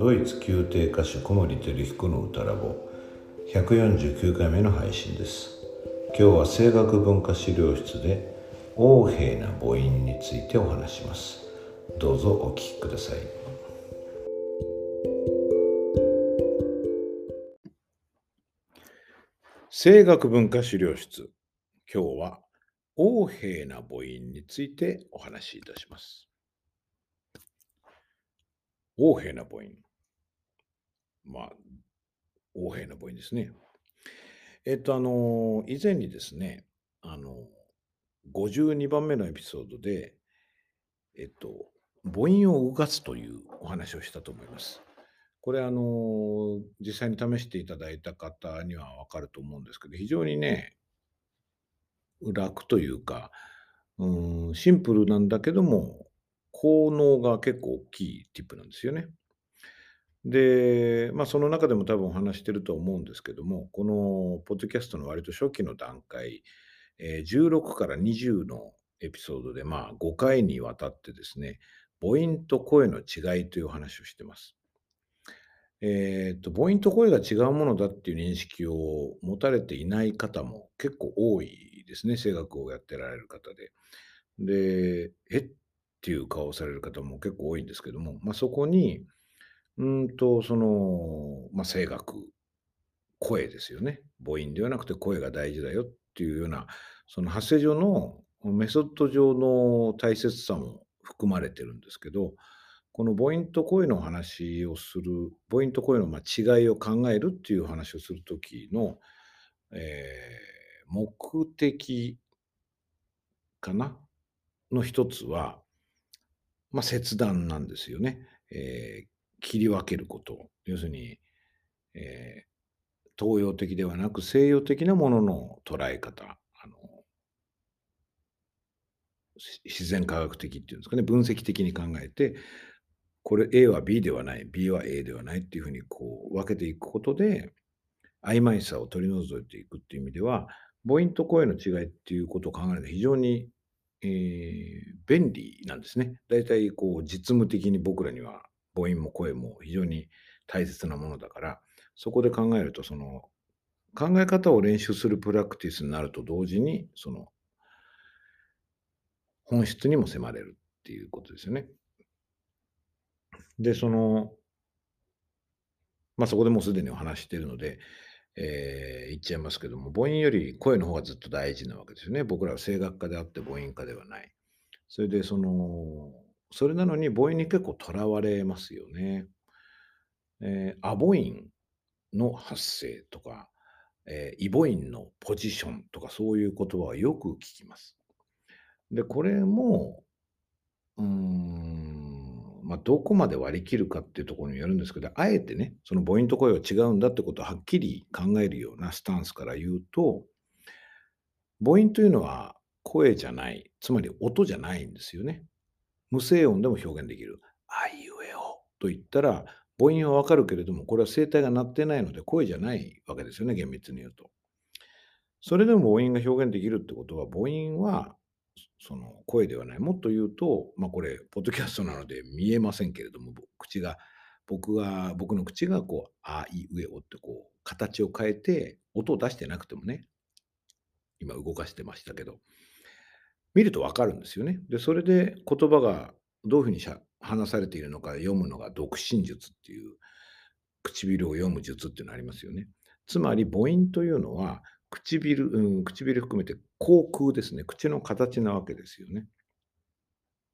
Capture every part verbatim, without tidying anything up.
ドイツ宮廷歌手小森照彦の歌ラボひゃくよんじゅうきゅうかいめの配信です。今日は声楽文化資料室で横柄な母音についてお話します。どうぞお聞きください。声楽文化資料室、今日は横柄な母音についてお話しいたします。横柄な母音、まあ横柄な母音ですね。えっとあの以前にですね、あのごじゅうにばんめのエピソードでえっと母音を動かすというお話をしたと思います。これあの実際に試していただいた方には分かると思うんですけど、非常にね楽というか、うーんシンプルなんだけども効能が結構大きいティップなんですよね。で、まあ、その中でも多分お話してると思うんですけども、このポッドキャストの割と初期の段階、えー、じゅうろくからにじゅうのエピソードで、まあ、ごかいにわたってですね、母音と声の違いという話をしてます。えーと、母音と声が違うものだっていう認識を持たれていない方も結構多いですね、声楽をやってられる方で。で、えっていう顔をされる方も結構多いんですけども、まあ、そこにうんとその、まあ、声楽、声ですよね。母音ではなくて声が大事だよっていうような、その発声上のメソッド上の大切さも含まれてるんですけど、この母音と声の話をする、母音と声のまあ違いを考えるっていう話をするときの、えー、目的かなの一つは、まあ、切断なんですよね。えー切り分けること。要するに、えー、東洋的ではなく西洋的なものの捉え方、あの自然科学的っていうんですかね、分析的に考えて、これ A は B ではない、B は A ではないっていうふうにこう分けていくことで、曖昧さを取り除いていくっていう意味では、母音と声の違いっていうことを考えるのは非常に、えー、便利なんですね。だいたいこう実務的に僕らには、母音も声も非常に大切なものだから、そこで考えると、その考え方を練習するプラクティスになると同時に、その本質にも迫れるっていうことですよね。で、そのまあそこでもうすでにお話しているので、えー、言っちゃいますけども、母音より声の方がずっと大事なわけですよね。僕らは声楽家であって母音家ではない。それでそのそれなのに母音に結構とらわれますよね。えー、ア母音の発声とか、えー、異母音のポジションとか、そういう言葉はよく聞きます。で、これも、うーん、まあ、どこまで割り切るかっていうところによるんですけど、あえてね、その母音と声は違うんだってことをはっきり考えるようなスタンスから言うと、母音というのは声じゃない、つまり音じゃないんですよね。無声音でも表現できる。あいうえおと言ったら母音はわかるけれども、これは声帯が鳴ってないので声じゃないわけですよね、厳密に言うと。それでも母音が表現できるってことは、母音はその声ではない。もっと言うと、まあこれポッドキャストなので見えませんけれども、口が僕が僕の口がこうあいうえおってこう形を変えて音を出してなくてもね、今動かしてましたけど。見るとわかるんですよね。で、それで言葉がどういうふうにしゃ話されているのか読むのが読唇術っていう、唇を読む術っていうのがありますよね。つまり母音というのは唇、うん、唇含めて口腔ですね。口の形なわけですよね。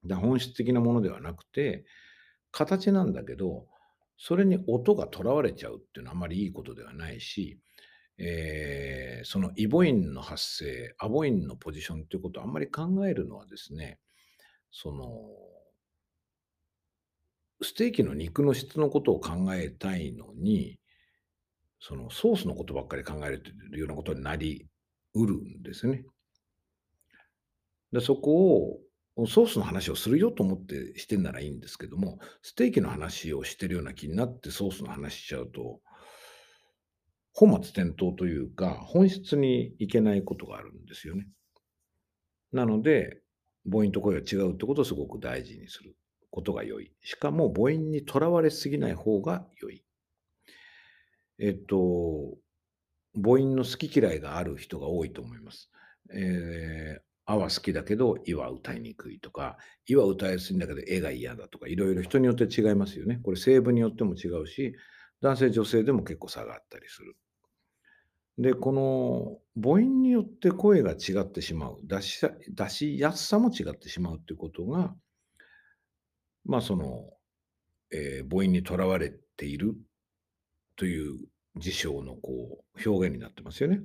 だ本質的なものではなくて形なんだけど、それに音がとらわれちゃうっていうのはあまりいいことではないし、えー、その異母音の発生、ア母音のポジションということをあんまり考えるのはですね、そのステーキの肉の質のことを考えたいのに、そのソースのことばっかり考えるというようなことになりうるんですね。で、そこをソースの話をするよと思ってしてんならいいんですけども、ステーキの話をしてるような気になってソースの話しちゃうと本末転倒というか、本質にいけないことがあるんですよね。なので母音と声が違うってことをすごく大事にする。ことが良い。しかも母音にとらわれすぎない方が良い。えっと、母音の好き嫌いがある人が多いと思います。えー、あは好きだけど、いは歌いにくいとか、いは歌いやすいんだけど、えが嫌だとか、いろいろ人によって違いますよね。これ性分によっても違うし、男性女性でも結構差があったりする。で、この母音によって声が違ってしまう、出し、出しやすさも違ってしまうということが、まあその、えー、母音にとらわれているという事象のこう表現になってますよね。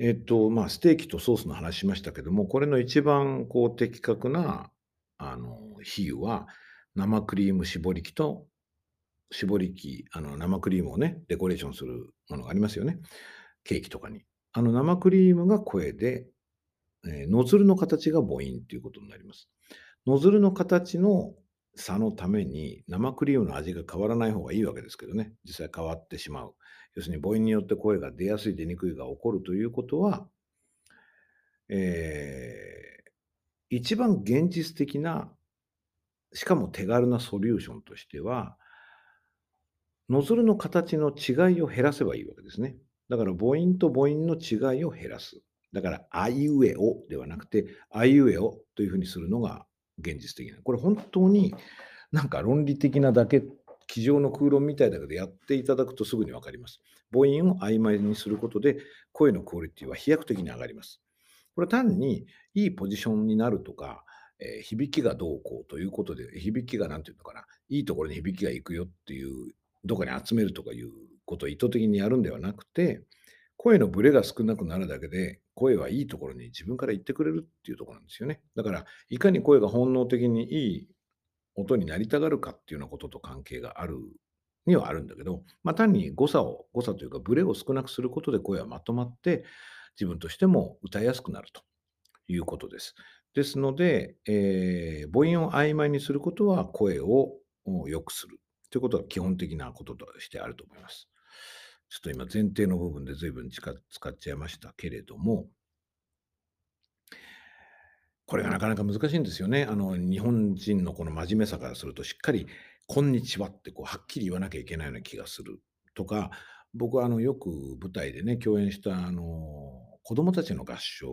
えっとまあ、ステーキとソースの話しましたけども、これの一番こう的確なあの比喩は、生クリーム絞り器と絞り器、あの生クリームをね、デコレーションするものがありますよね。ケーキとかに。あの生クリームが声で、えー、ノズルの形が母音ということになります。ノズルの形の差のために生クリームの味が変わらない方がいいわけですけどね。実際変わってしまう。要するに母音によって声が出やすい出にくいが起こるということは、えー、一番現実的な、しかも手軽なソリューションとしては、ノズルの形の違いを減らせばいいわけですね。だから母音と母音の違いを減らす。だからあいうえおではなくてあいうえおというふうにするのが現実的な。これ本当になんか論理的なだけ、机上の空論みたいだけど、やっていただくとすぐにわかります。母音を曖昧にすることで声のクオリティは飛躍的に上がります。これは単にいいポジションになるとか、えー、響きがどうこうということで、響きが何て言うのかな、いいところに響きがいくよっていう、どこかに集めるとかいうことを意図的にやるんではなくて、声のブレが少なくなるだけで、声はいいところに自分から言ってくれるっていうところなんですよね。だから、いかに声が本能的にいい音になりたがるかっていうようなことと関係があるにはあるんだけど、まあ、単に誤差を、誤差というかブレを少なくすることで声はまとまって、自分としても歌いやすくなるということです。ですので、えー、母音を曖昧にすることは声を良くするということが基本的なこととしてあると思います。ちょっと今前提の部分で随分使っちゃいましたけれども、これがなかなか難しいんですよね。あの日本人のこの真面目さからすると、しっかりこんにちはってこうはっきり言わなきゃいけないような気がするとか、僕はあのよく舞台でね、共演したあの子どもたちの合唱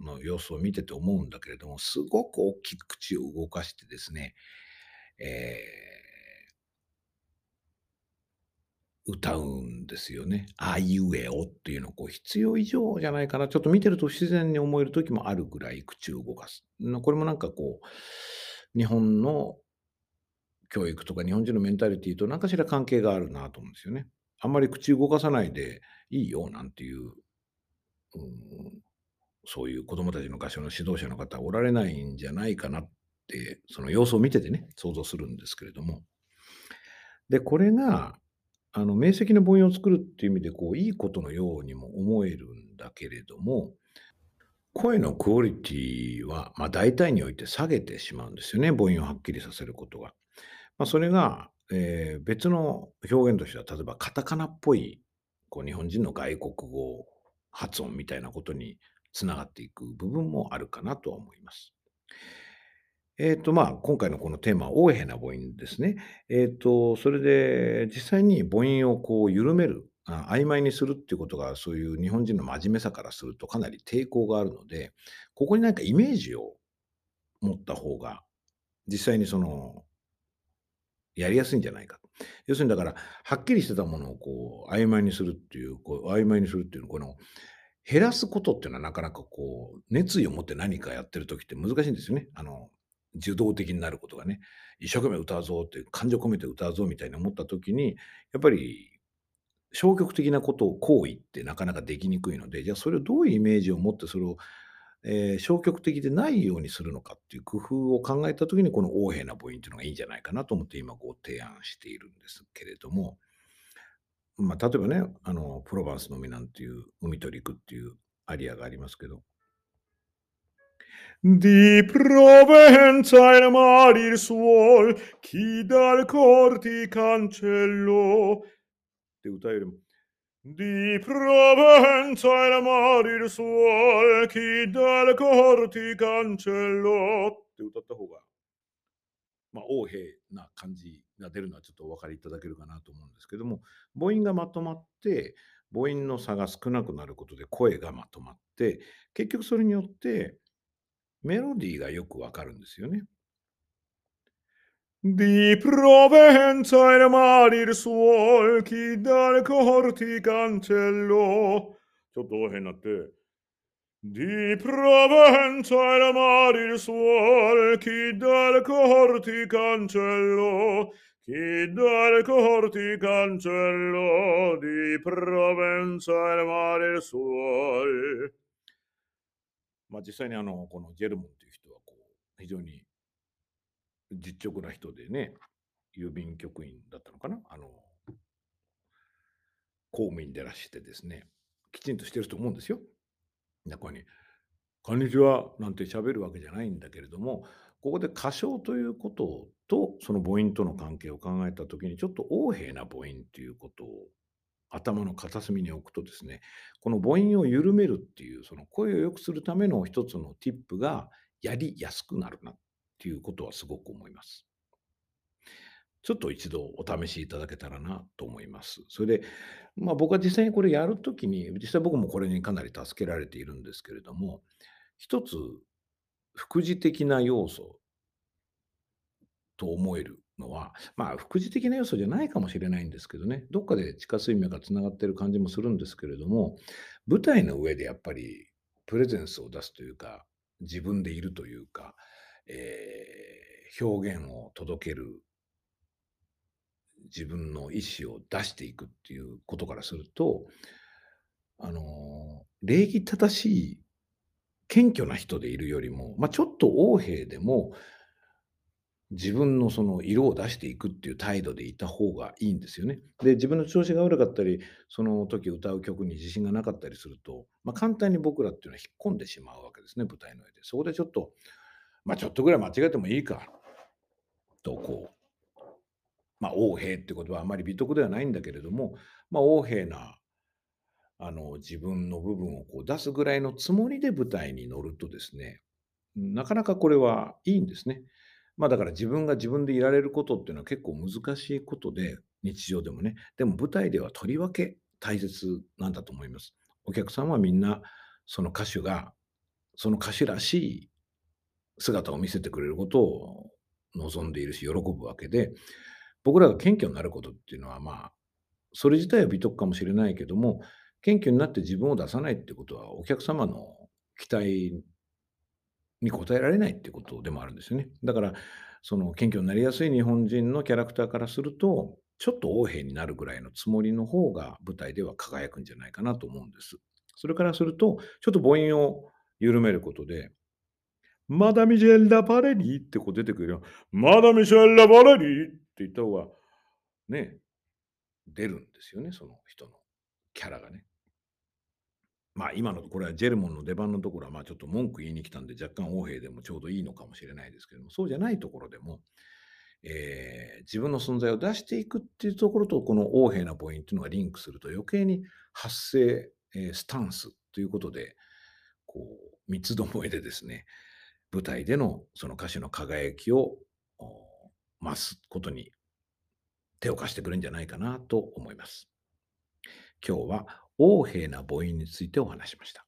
の様子を見てて思うんだけれども、すごく大きく口を動かしてですね、えー、歌うんですよね。あいうえおっていうのをこう必要以上じゃないかな、ちょっと見てると不自然に思える時もあるぐらい口を動かす。これもなんかこう日本の教育とか日本人のメンタリティと何かしら関係があるなと思うんですよね。あんまり口動かさないでいいよなんていう、うん、そういう子どもたちの合唱の指導者の方はおられないんじゃないかなって、その様子を見ててね、想像するんですけれども。で、これが、あの、明晰の母音を作るっていう意味で、こう、いいことのようにも思えるんだけれども、声のクオリティは、まあ、大体において下げてしまうんですよね、母音をはっきりさせることが。まあ、それが、えー、別の表現としては、例えばカタカナっぽい、こう、日本人の外国語発音みたいなことにつながっていく部分もあるかなとは思います。えっとまあ今回のこのテーマは横柄な母音ですね。えっとそれで実際に母音をこう緩める、曖昧にするっていうことが、そういう日本人の真面目さからするとかなり抵抗があるので、ここに何かイメージを持った方が実際にそのやりやすいんじゃないか。要するにだから、はっきりしてたものをこう曖昧にするっていう、こう曖昧にするっていうの、この減らすことっていうのはなかなかこう熱意を持って何かやってる時って難しいんですよね。あの受動的になることがね、一生懸命歌うぞって感情込めて歌うぞみたいに思った時に、やっぱり消極的なことを行為ってなかなかできにくいので、じゃあそれをどういうイメージを持ってそれを、えー、消極的でないようにするのかっていう工夫を考えたときに、この横柄な母音っていうのがいいんじゃないかなと思って今ご提案しているんですけれども、まあ、例えばね、あのプロヴァンスの海なんていう、海と陸っていうアリアがありますけど、Di Provenza in mare il suol, chi dal cor ti cancellò って歌よりも、Di Provenza era morire il suo, chi dalle corti cancellò って歌った方が、まあ、横柄な感じが出るのはちょっとお分かりいただけるかなと思うんですけども、母音がまとまって、母音の差が少なくなることで声がまとまって、結局それによってメロディーがよくわかるんですよね。Di Provenza era morire il suo, chi dalle corti cancellò ちょっと大変になって。Di Provenza era morire il suo, chi dalle corti cancellò, chi dalle corti cancellò, Di Provenza era morire il suo。まあ実際にあのこのジェルモンという人はこう非常に実直な人でね、郵便局員だったのかな、あの公務員でらしてですね、きちんとしてると思うんですよ。中に「こんにちは」なんて喋るわけじゃないんだけれども、ここで歌唱ということとその母音との関係を考えた時に、ちょっと横柄な母音ということを頭の片隅に置くとですね、この母音を緩めるっていう、その声を良くするための一つのティップがやりやすくなるなっていうことはすごく思います。ちょっと一度お試しいただけたらなと思います。それで、まあ、僕は実際にこれやるときに、実際僕もこれにかなり助けられているんですけれども、一つ副次的な要素と思えるのは、まあ副次的な要素じゃないかもしれないんですけどね、どっかで地下水面がつながっている感じもするんですけれども、舞台の上でやっぱりプレゼンスを出すというか、自分でいるというか、えー、表現を届ける、自分の意思を出していくっていうことからすると、あのー、礼儀正しい謙虚な人でいるよりも、まあ、ちょっと横柄でも自分のその色を出していくっていう態度でいた方がいいんですよね。で、自分の調子が悪かったり、その時歌う曲に自信がなかったりすると、まあ、簡単に僕らっていうのは引っ込んでしまうわけですね、舞台の上で。そこでちょっと、まあ、ちょっとぐらい間違えてもいいかとこう、まあ、横柄ってことはあまり美徳ではないんだけれども、まあ、横柄なあの自分の部分をこう出すぐらいのつもりで舞台に乗るとですね、なかなかこれはいいんですね。まあだから自分が自分でいられることっていうのは結構難しいことで、日常でもね、でも舞台ではとりわけ大切なんだと思います。お客さんはみんなその歌手がその歌手らしい姿を見せてくれることを望んでいるし喜ぶわけで、僕らが謙虚になることっていうのは、まあそれ自体は美徳かもしれないけども、謙虚になって自分を出さないってことはお客様の期待に応えられないっていうことでもあるんですよね。だからその謙虚になりやすい日本人のキャラクターからすると、ちょっと横柄になるぐらいのつもりの方が舞台では輝くんじゃないかなと思うんです。それからするとちょっと母音を緩めることで、マダミシェル・ラ・パレリってこう出てくるよ、マダミシェル・ラ・パレリって言った方がね出るんですよね、その人のキャラがね。まあ今のこれはジェルモンの出番のところはまあちょっと文句言いに来たんで、若干横柄でもちょうどいいのかもしれないですけども、そうじゃないところでも、えー、自分の存在を出していくっていうところとこの横柄なポイントのがリンクすると、余計に発声、えー、スタンスということでこう三つどもえでですね、舞台でのその歌手の輝きを増すことに手を貸してくれるんじゃないかなと思います。今日は横柄な母音についてお話しました。